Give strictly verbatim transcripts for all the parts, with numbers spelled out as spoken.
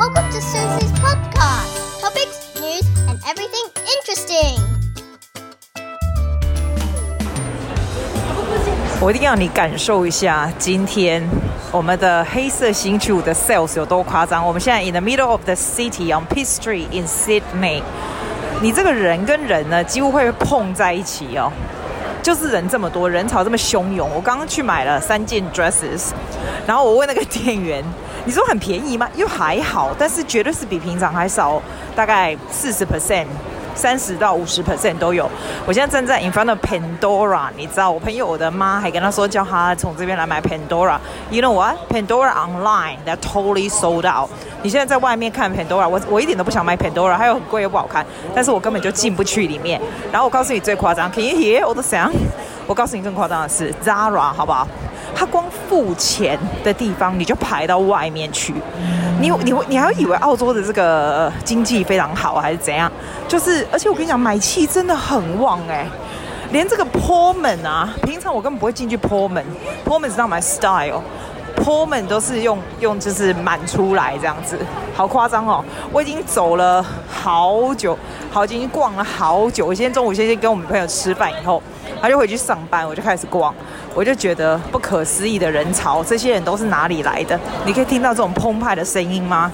Welcome to Susie's podcast. Topics, news, and everything interesting. I think I need to feel today our Black Friday sales有多夸张。我们现在 in the middle of the city on Pitt Street in Sydney. 你这个人跟人呢，几乎会碰在一起哦。就是人这么多，人潮这么汹涌。我刚刚去买了三件 dresses， 然后我问那个店员，你说很便宜吗？又还好，但是绝对是比平常还少，大概 百分之四十、三十到百分之五十 都有。我现在站在 in front of Pandora， 你知道，我朋友我的妈还跟他说叫他从这边来买 Pandora。You know what? Pandora online, they're totally sold out. 你现在在外面看 Pandora， 我我一点都不想买 Pandora， 还有很贵又不好看，但是我根本就进不去里面。然后我告诉你最夸张 ，Can you hear all the sound？ 我告诉你更夸张的是 Zara， 好不好？他光付钱的地方你就排到外面去，你你你还以为澳洲的这个经济非常好还是怎样？就是，而且我跟你讲，买气真的很旺哎、欸，连这个 Porman 啊，平常我根本不会进去 Porman， Porman is not my style。Porman 都是用用就是满出来这样子，好夸张哦！我已经走了好久，好已经逛了好久。我今天中午先跟我们朋友吃饭以后，他就回去上班，我就开始逛，我就觉得不可思议的人潮，这些人都是哪里来的？你可以听到这种澎湃的声音吗？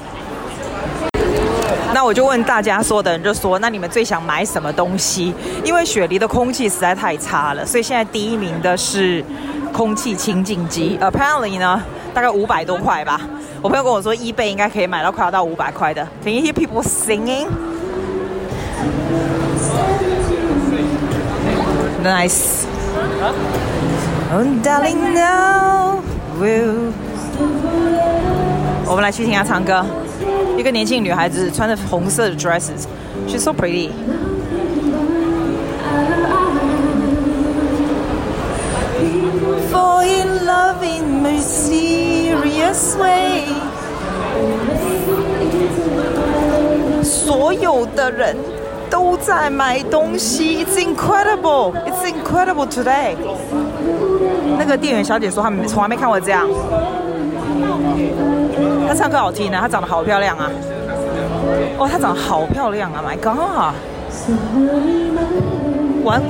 那我就问大家说的人就说，那你们最想买什么东西？因为雪梨的空气实在太差了，所以现在第一名的是空气清净机。Apparently 呢，大概五百多块吧。我朋友跟我说 ，eBay 应该可以买到快要到五百块的。Can you hear people singing? Nice. Oh, darling, now will. 我们来去听她唱歌。一个年轻女孩子穿着红色的 dresses， she's so pretty。Fall in love in mysterious way。所有的人都在买东西 ，It's incredible, It's incredible today。那个店员小姐说，她从来没看过这样。她唱歌好听啊，她长得好漂亮啊！哦，她长得好漂亮啊 ！My God，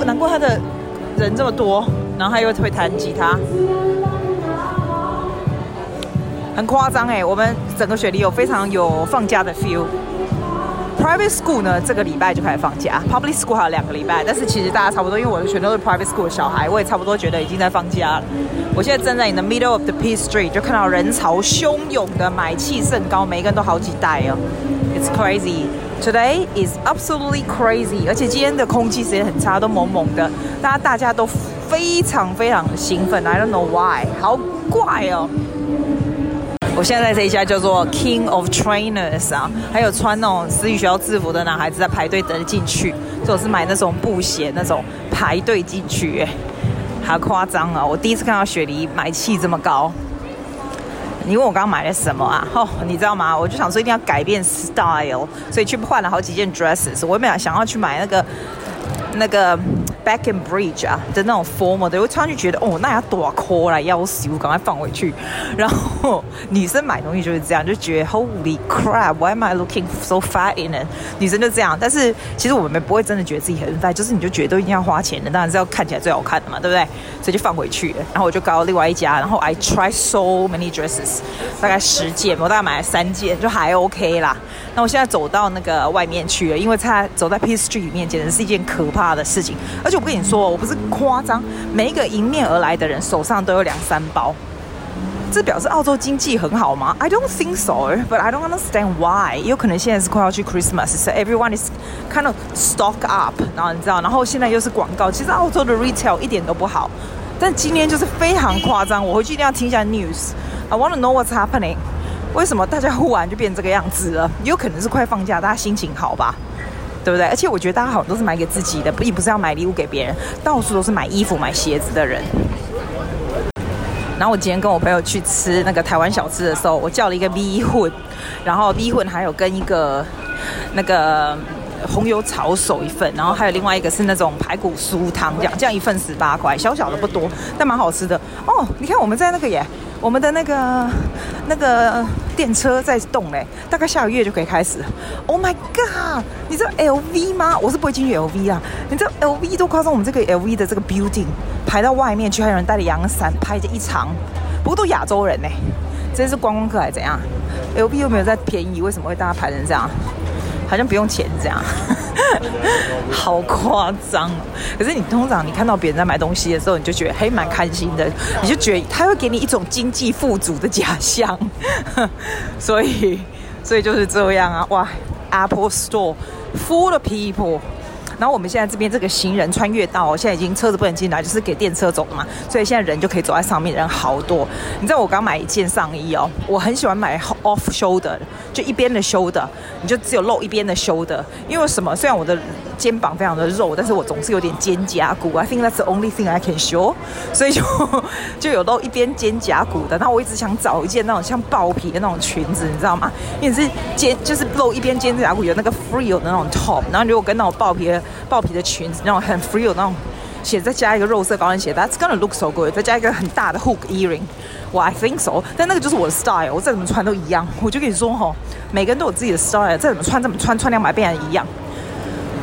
难怪她的人这么多，然后她又会弹吉他，很夸张哎！我们整个雪梨有非常有放假的 feel。Private school 呢，这个礼拜就开始放假 ，Public school 还有两个礼拜，但是其实大家差不多，因为我的全都是 Private school 的小孩，我也差不多觉得已经在放假了。我现在站在 in the middle of the Pitt Street， 就看到人潮汹涌的买气甚高，每一个人都好几袋哦。It's crazy. Today is absolutely crazy. 而且今天的空气实在很差，都蒙蒙的，大家大家都非常非常的兴奋 ，I don't know why， 好怪哦。我现在在这一家叫做 King of Trainers 啊，还有穿那种私立学校制服的男孩子在排队等进去，就是买那种布鞋那种排队进去、欸，好夸张啊！我第一次看到雪梨买气这么高。你问我刚刚买了什么啊？哦，你知道吗？我就想说一定要改变 style， 所以去换了好几件 dresses。我本来想要去买那个那个 back and bridge 啊的那种 formal 的，我穿就觉得哦，那要短裤啦，要死，我赶快放回去。然后女生买东西就是这样，就觉得 Holy crap, why am I looking so fat in it？ 女生就这样，但是其实我们不会真的觉得自己很 fat， 就是你就觉得都一定要花钱的，当然是要看起来最好看的嘛，对不对？所以就放回去了。然后我就搞到另外一家，然后 I try so many dresses， 大概十件，我大概买了三件，就还 OK 啦。那我现在走到那个外面去了，因为在走在 Pitt Street 里面，简直是一件可怕的事情。而且我跟你说，我不是夸张，每一个迎面而来的人手上都有两三包。这表示澳洲经济很好吗 ？I don't think so, but I don't understand why。有可能现在是快要去 Christmas， so everyone is kind of stock up。然后你知道，然后现在又是广告，其实澳洲的 retail 一点都不好。但今天就是非常夸张，我回去一定要听一下 news。I want to know what's happening。为什么大家忽然就变成这个样子了？有可能是快放假，大家心情好吧？对不对？而且我觉得大家好像都是买给自己的，并不是要买礼物给别人，到处都是买衣服、买鞋子的人。然后我今天跟我朋友去吃那个台湾小吃的时候，我叫了一个米粉，然后米粉还有跟一个那个红油炒手一份，然后还有另外一个是那种排骨酥汤这样，这样一份十八块，小小的不多，但蛮好吃的哦。你看我们在那个耶，我们的那个那个电车在动嘞，大概下个月就可以开始。Oh my god！ 你知道 L V 吗？我是不会进去 L V 啊。你知道 L V 多夸张？我们这个 L V 的这个 building 排到外面去，还有人带着阳伞拍着一场。不过都亚洲人呢、欸，真是观光客还怎样 ？L V 又没有在便宜，为什么会大家排成这样？好像不用钱这样。好夸张、哦！可是你通常你看到别人在买东西的时候，你就觉得还蛮开心的，你就觉得他会给你一种经济富足的假象，所以所以就是这样啊！哇 ，Apple Store full of people。然后我们现在这边这个行人穿越道、哦，现在已经车子不能进来，就是给电车走嘛，所以现在人就可以走在上面，人好多。你知道我刚买一件上衣哦，我很喜欢买 off shoulder， 就一边的 shoulder， 你就只有露一边的 shoulder， 因为什么？虽然我的肩膀非常的肉，但是我总是有点肩胛骨 ，I think that's the only thing I can show， 所以就就有露一边肩胛骨的。然后我一直想找一件那种像豹皮的那种裙子，你知道吗？因为是肩就是露一边肩胛骨，有那个 frill 的那种 top， 然后如果跟那种豹皮的豹皮的裙子，那种很 free 那种鞋，再加一个肉色高跟鞋 ，That's gonna look so good。再加一个很大的 hook earring， 我、well, I think so。但那个就是我的 style， 我再怎么穿都一样。我就跟你说吼、哦，每个人都有自己的 style， 再怎么穿怎么穿，穿两百遍一样。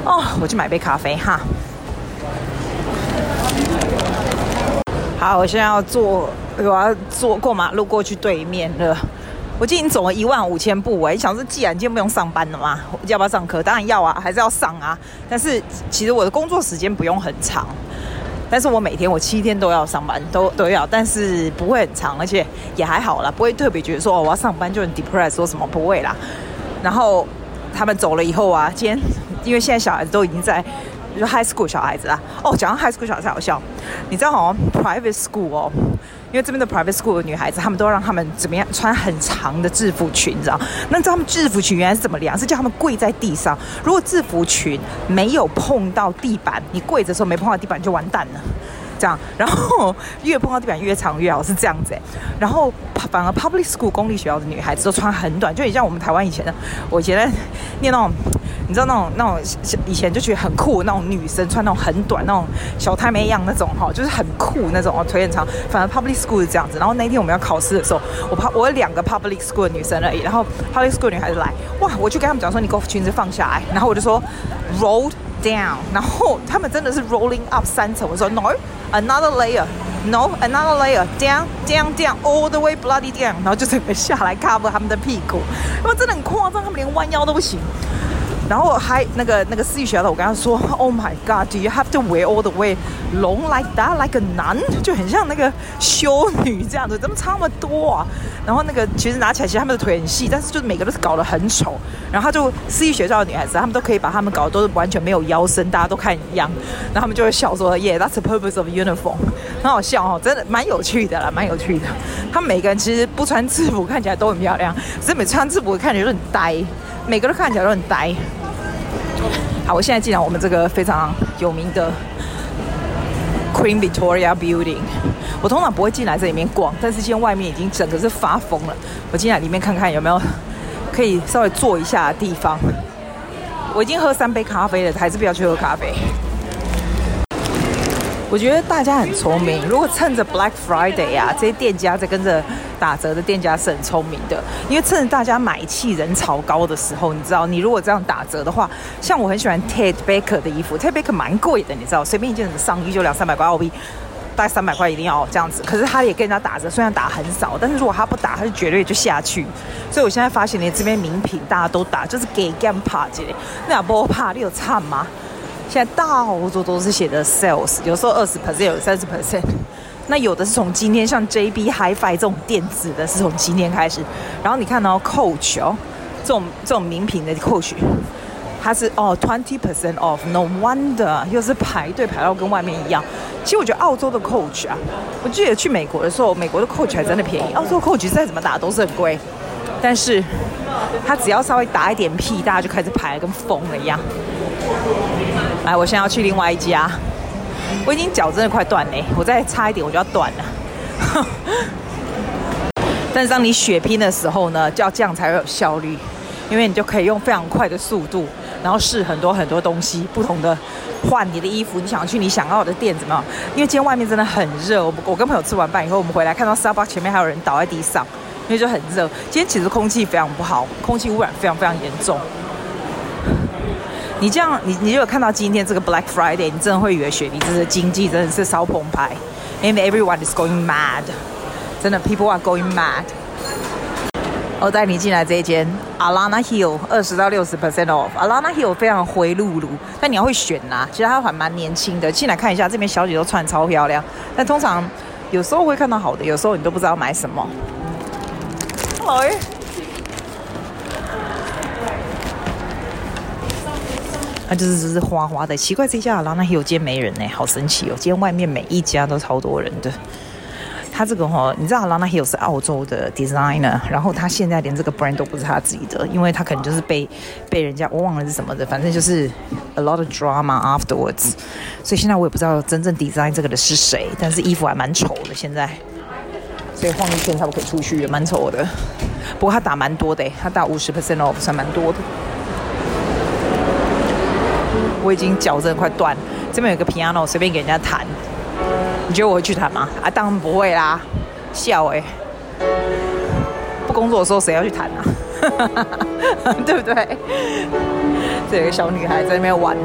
哦、oh ，我去买杯咖啡哈。好，我现在要坐，我要坐过马路过去对面了。我今天走了一万五千步哎、欸，想说既然今天不用上班了嘛，要不要上课？当然要啊，还是要上啊。但是其实我的工作时间不用很长，但是我每天我七天都要上班，都都要，但是不会很长，而且也还好啦，不会特别觉得说、哦、我要上班就很 depressed 说什么不会啦。然后他们走了以后啊，今天因为现在小孩子都已经在。就 high school 小孩子啦，哦，讲到 high school 小孩子好笑，你知道好像 private school 哦，因为这边的 private school 的女孩子，她们都让她们怎么样穿很长的制服裙，你知道？那你知道她们制服裙原来是怎么量？是叫她们跪在地上，如果制服裙没有碰到地板，你跪着的时候没碰到地板就完蛋了。这样，然后越碰到地板越长越好，是这样子、欸、然后反而 public school 公立学校的女孩子都穿很短，就很像我们台湾以前的，我以前在念那种，你知道那种那种以前就觉得很酷的那种女生穿那种很短那种小太妹一样那种哈、哦，就是很酷那种哦，腿很长。反正 public school 是这样子。然后那天我们要考试的时候，我我有两个 public school 的女生而已，然后 public school 的女孩子来，哇，我就跟他们讲说，你给我裙子放下来，然后我就说 roll down， 然后他们真的是 rolling up 三层，我说 no。Another layer, no, another layer, down, down, down, all the way bloody down， 然后就整个下来 cover 他们的屁股，他们真的很夸张，他们连弯腰都不行。然后还那个那个私立学校的，我跟他说 ，Oh my God, do you have to wear all the way long like that, like a nun？ 就很像那个修女这样子，怎么差那么多啊？然后那个其实拿起来，其实他们的腿很细，但是就是每个都是搞得很丑。然后他就私立学校的女孩子，他们都可以把他们搞得都是完全没有腰身，大家都看一样。然后他们就会笑说 ，Yeah, that's the purpose of uniform。很好笑哦，真的蛮有趣的啦，蛮有趣的。他们每个人其实不穿制服看起来都很漂亮，只是每穿制服看起来就很呆，每个都看起来都很呆。好，我现在进来我们这个非常有名的 Queen Victoria Building。我通常不会进来这里面逛，但是今天外面已经整个是发疯了。我进来里面看看有没有可以稍微坐一下的地方。我已经喝三杯咖啡了，还是不要去喝咖啡。我觉得大家很聪明，如果趁着 Black Friday 啊，这些店家在跟着打折的店家是很聪明的，因为趁着大家买气人潮高的时候，你知道，你如果这样打折的话，像我很喜欢 Ted Baker 的衣服 ，Ted Baker 蛮贵的，你知道，随便一件上衣就两三百块澳币，大概三百块一定要这样子。可是他也跟人家打折，虽然打很少，但是如果他不打，他就绝对就下去。所以我现在发现，连这边名品大家都打，就是给干怕之类，那不怕你有惨吗？现在大多都是写的 sales， 有时候 百分之二十 有 百分之三十， 那有的是从今天，像 J B Hi-Fi 这种电子的是从今天开始。然后你看到、哦、Coach 哦，这种这种名品的 Coach， 它是哦 百分之二十 off， no wonder 又是排队排到跟外面一样。其实我觉得澳洲的 Coach 啊，我记得去美国的时候，美国的 Coach 还真的便宜，澳洲 Coach 再怎么打都是很贵，但是它只要稍微打一点屁，大家就开始排跟疯了一样。来，我现在要去另外一家，我已经脚真的快断了，我再差一点我就要断了。但是当你血拼的时候呢，就要这样才会有效率，因为你就可以用非常快的速度然后试很多很多东西，不同的换你的衣服，你想去你想要的店怎么样？因为今天外面真的很热，我我跟朋友吃完饭以后，我们回来看到 Starbucks 前面还有人倒在地上，因为就很热。今天其实空气非常不好，空气污染非常非常严重。你这样，你你有看到今天这个 Black Friday， 你真的会以为雪梨这个经济真的是烧澎湃，因为 everyone is going mad， 真的 people are going mad。我带你进来这一间 Alana Hill， 百分之二十到百分之六十 off。 Alana Hill 非常回露露，但你要会选啊，其实它还蛮年轻的。进来看一下，这边小姐都穿超漂亮，但通常有时候会看到好的，有时候你都不知道买什么。 Hello， 它就是就是花花的，奇怪，这家 Alana Hill 今天没人耶、欸、好神奇哦，今天外面每一家都超多人的。他这个哈、哦，你知道 Alana Hill 是澳洲的 designer， 然后他现在连这个 brand 都不是他自己的，因为他可能就是被被人家我忘了是什么的，反正就是 a lot of drama afterwards， 所以现在我也不知道真正 design 这个的是谁，但是衣服还蛮丑的现在，所以晃一圈差不多可以出去，也蛮丑的。不过他打蛮多的，他打 百分之五十 off 算蛮多的。我已经脚真的快断了，这边有个 piano 随便给人家弹。你觉得我会去弹吗？啊，当然不会啦，笑哎、欸！不工作的时候谁要去弹啊？对不对？这有个小女孩在那边玩，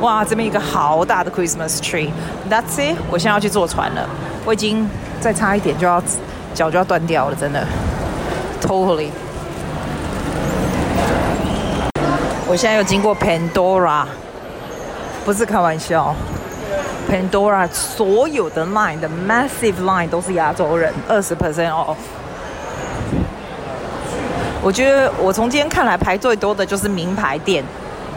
哇，这边一个好大的 Christmas tree。That's it， 我现在要去坐船了，我已经再差一点就要脚就要断掉了，真的 ，totally。我现在又经过 Pandora， 不是开玩笑。Pandora 所有的 line 的 massive line 都是亚洲人， 百分之二十 off。 我觉得我从今天看来排最多的就是名牌店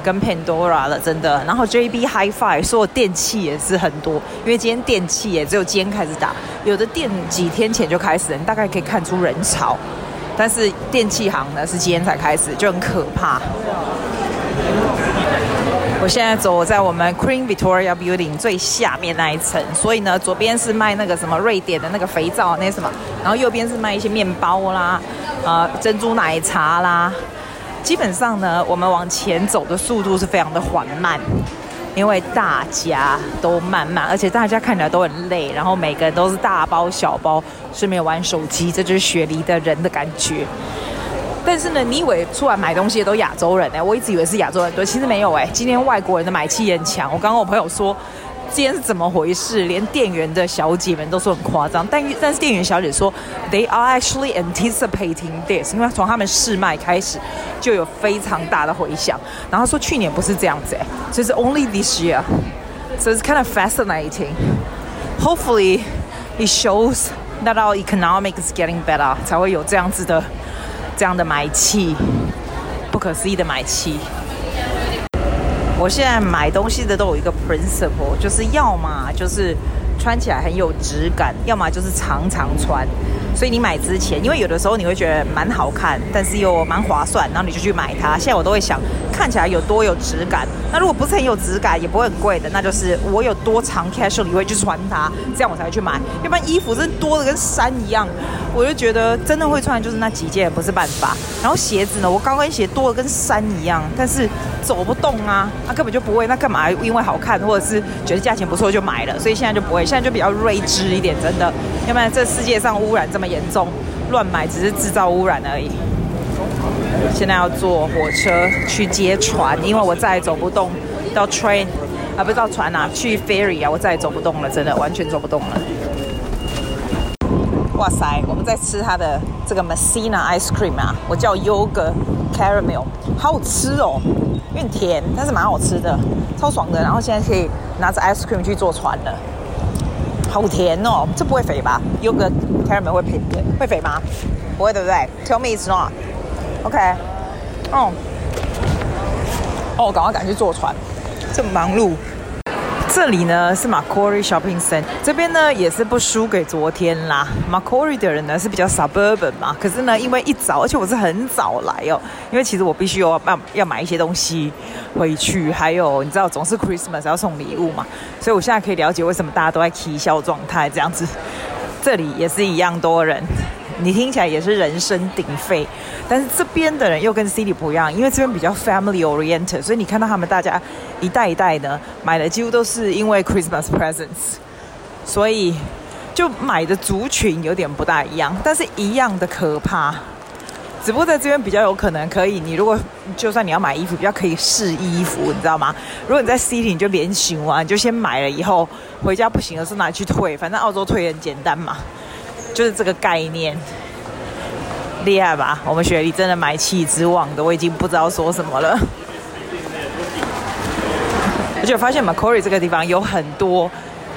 跟 Pandora 了，真的。然后 J B Hi-Fi 所有电器也是很多，因为今天电器也只有今天开始打，有的店几天前就开始，你大概可以看出人潮，但是电器行呢是今天才开始，就很可怕。我现在走在我们 Queen Victoria Building 最下面那一层，所以呢，左边是卖那个什么瑞典的那个肥皂那什么，然后右边是卖一些面包啦，呃，珍珠奶茶啦。基本上呢，我们往前走的速度是非常的缓慢，因为大家都慢慢，而且大家看起来都很累，然后每个人都是大包小包，顺便玩手机，这就是雪梨的人的感觉。但是呢，你以为出来买东西的都亚洲人呢、欸？我一直以为是亚洲人多，其实没有哎、欸。今天外国人的买气很强。我刚刚我朋友说，今天是怎么回事？连店员的小姐们都说很夸张，但但是店员小姐说 ，they are actually anticipating this， 因为从他们试卖开始就有非常大的回响。然后说去年不是这样子哎、欸，就是 only this year， so it's kind of fascinating. Hopefully, it shows that our economic is getting better， 才会有这样子的。这样的买气，不可思议的买气。我现在买东西的都有一个 principle， 就是要嘛就是穿起来很有质感，要嘛就是常常穿。所以你买之前，因为有的时候你会觉得蛮好看，但是又蛮划算，然后你就去买它。现在我都会想，看起来有多有质感。那如果不是很有质感，也不会很贵的，那就是我有多常 casual 你会去穿它，这样我才会去买。要不然衣服真的多的跟山一样。我就觉得真的会穿就是那几件也不是办法，然后鞋子呢，我高跟鞋多的跟山一样，但是走不动啊，那、啊、根本就不会，那干嘛因为好看或者是觉得价钱不错就买了，所以现在就不会，现在就比较睿智一点，真的，要不然这世界上污染这么严重，乱买只是制造污染而已。现在要坐火车去接船，因为我再也走不动到 train 啊，不是到船啊，去 ferry 啊，我再也走不动了，真的完全走不动了。哇塞！我们在吃它的这个 Messina ice cream 啊，我叫 yogurt caramel， 好好吃哦，有点甜，但是蛮好吃的，超爽的。然后现在可以拿着 ice cream 去坐船了，好甜哦！这不会肥吧 ？yogurt caramel 会肥会肥吗？不会，对不对 ？Tell me it's not. OK， 哦、嗯，哦，我赶快赶去坐船，这么忙碌。这里呢是 Macquarie Shopping Centre， 这边呢也是不输给昨天啦。Macquarie 的人呢是比较 suburban 嘛，可是呢因为一早，而且我是很早来哦，因为其实我必须要要买一些东西回去，还有你知道总是 Christmas 要送礼物嘛，所以我现在可以了解为什么大家都在起笑状态这样子。这里也是一样多人，你听起来也是人声鼎沸。但是这边的人又跟 City 不一样，因为这边比较 family oriented， 所以你看到他们大家一代一代呢买的几乎都是因为 Christmas presents， 所以就买的族群有点不大一样，但是一样的可怕。只不过在这边比较有可能可以，你如果就算你要买衣服，比较可以试衣服，你知道吗？如果你在 City 你就连询完，你就先买了以后回家不行的时候拿去退，反正澳洲退很简单嘛，就是这个概念。厉害吧？我们雪梨真的买气之旺的，我已经不知道说什么了。而且我发现 Macquarie 这个地方有很多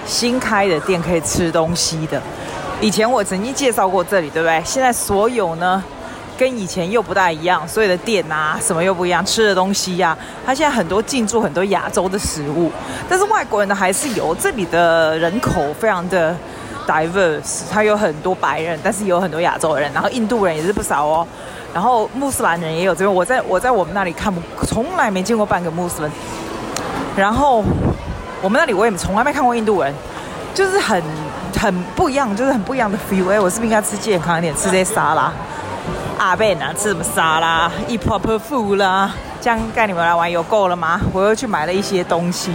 新开的店可以吃东西的。以前我曾经介绍过这里，对不对？现在所有呢跟以前又不大一样，所有的店啊什么又不一样，吃的东西啊，它现在很多进驻很多亚洲的食物，但是外国人的还是有。这里的人口非常的 diverse， 它有很多白人，但是有很多亚洲人，然后印度人也是不少哦，然后穆斯兰人也有。这边我在我在我们那里看从来没见过半个穆斯林，然后我们那里我也从来没看过印度人，就是很很不一样，就是很不一样的 feel。 哎，我是不是应该吃健康一点，吃这些沙拉阿贝拿，吃什么沙拉一 proper food 啦，这样带你们来玩有够了吗？我又去买了一些东西，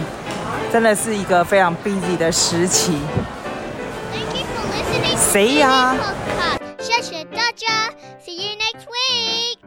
真的是一个非常 busy 的时期。谁呀、啊？谢谢大家 ，See you next week。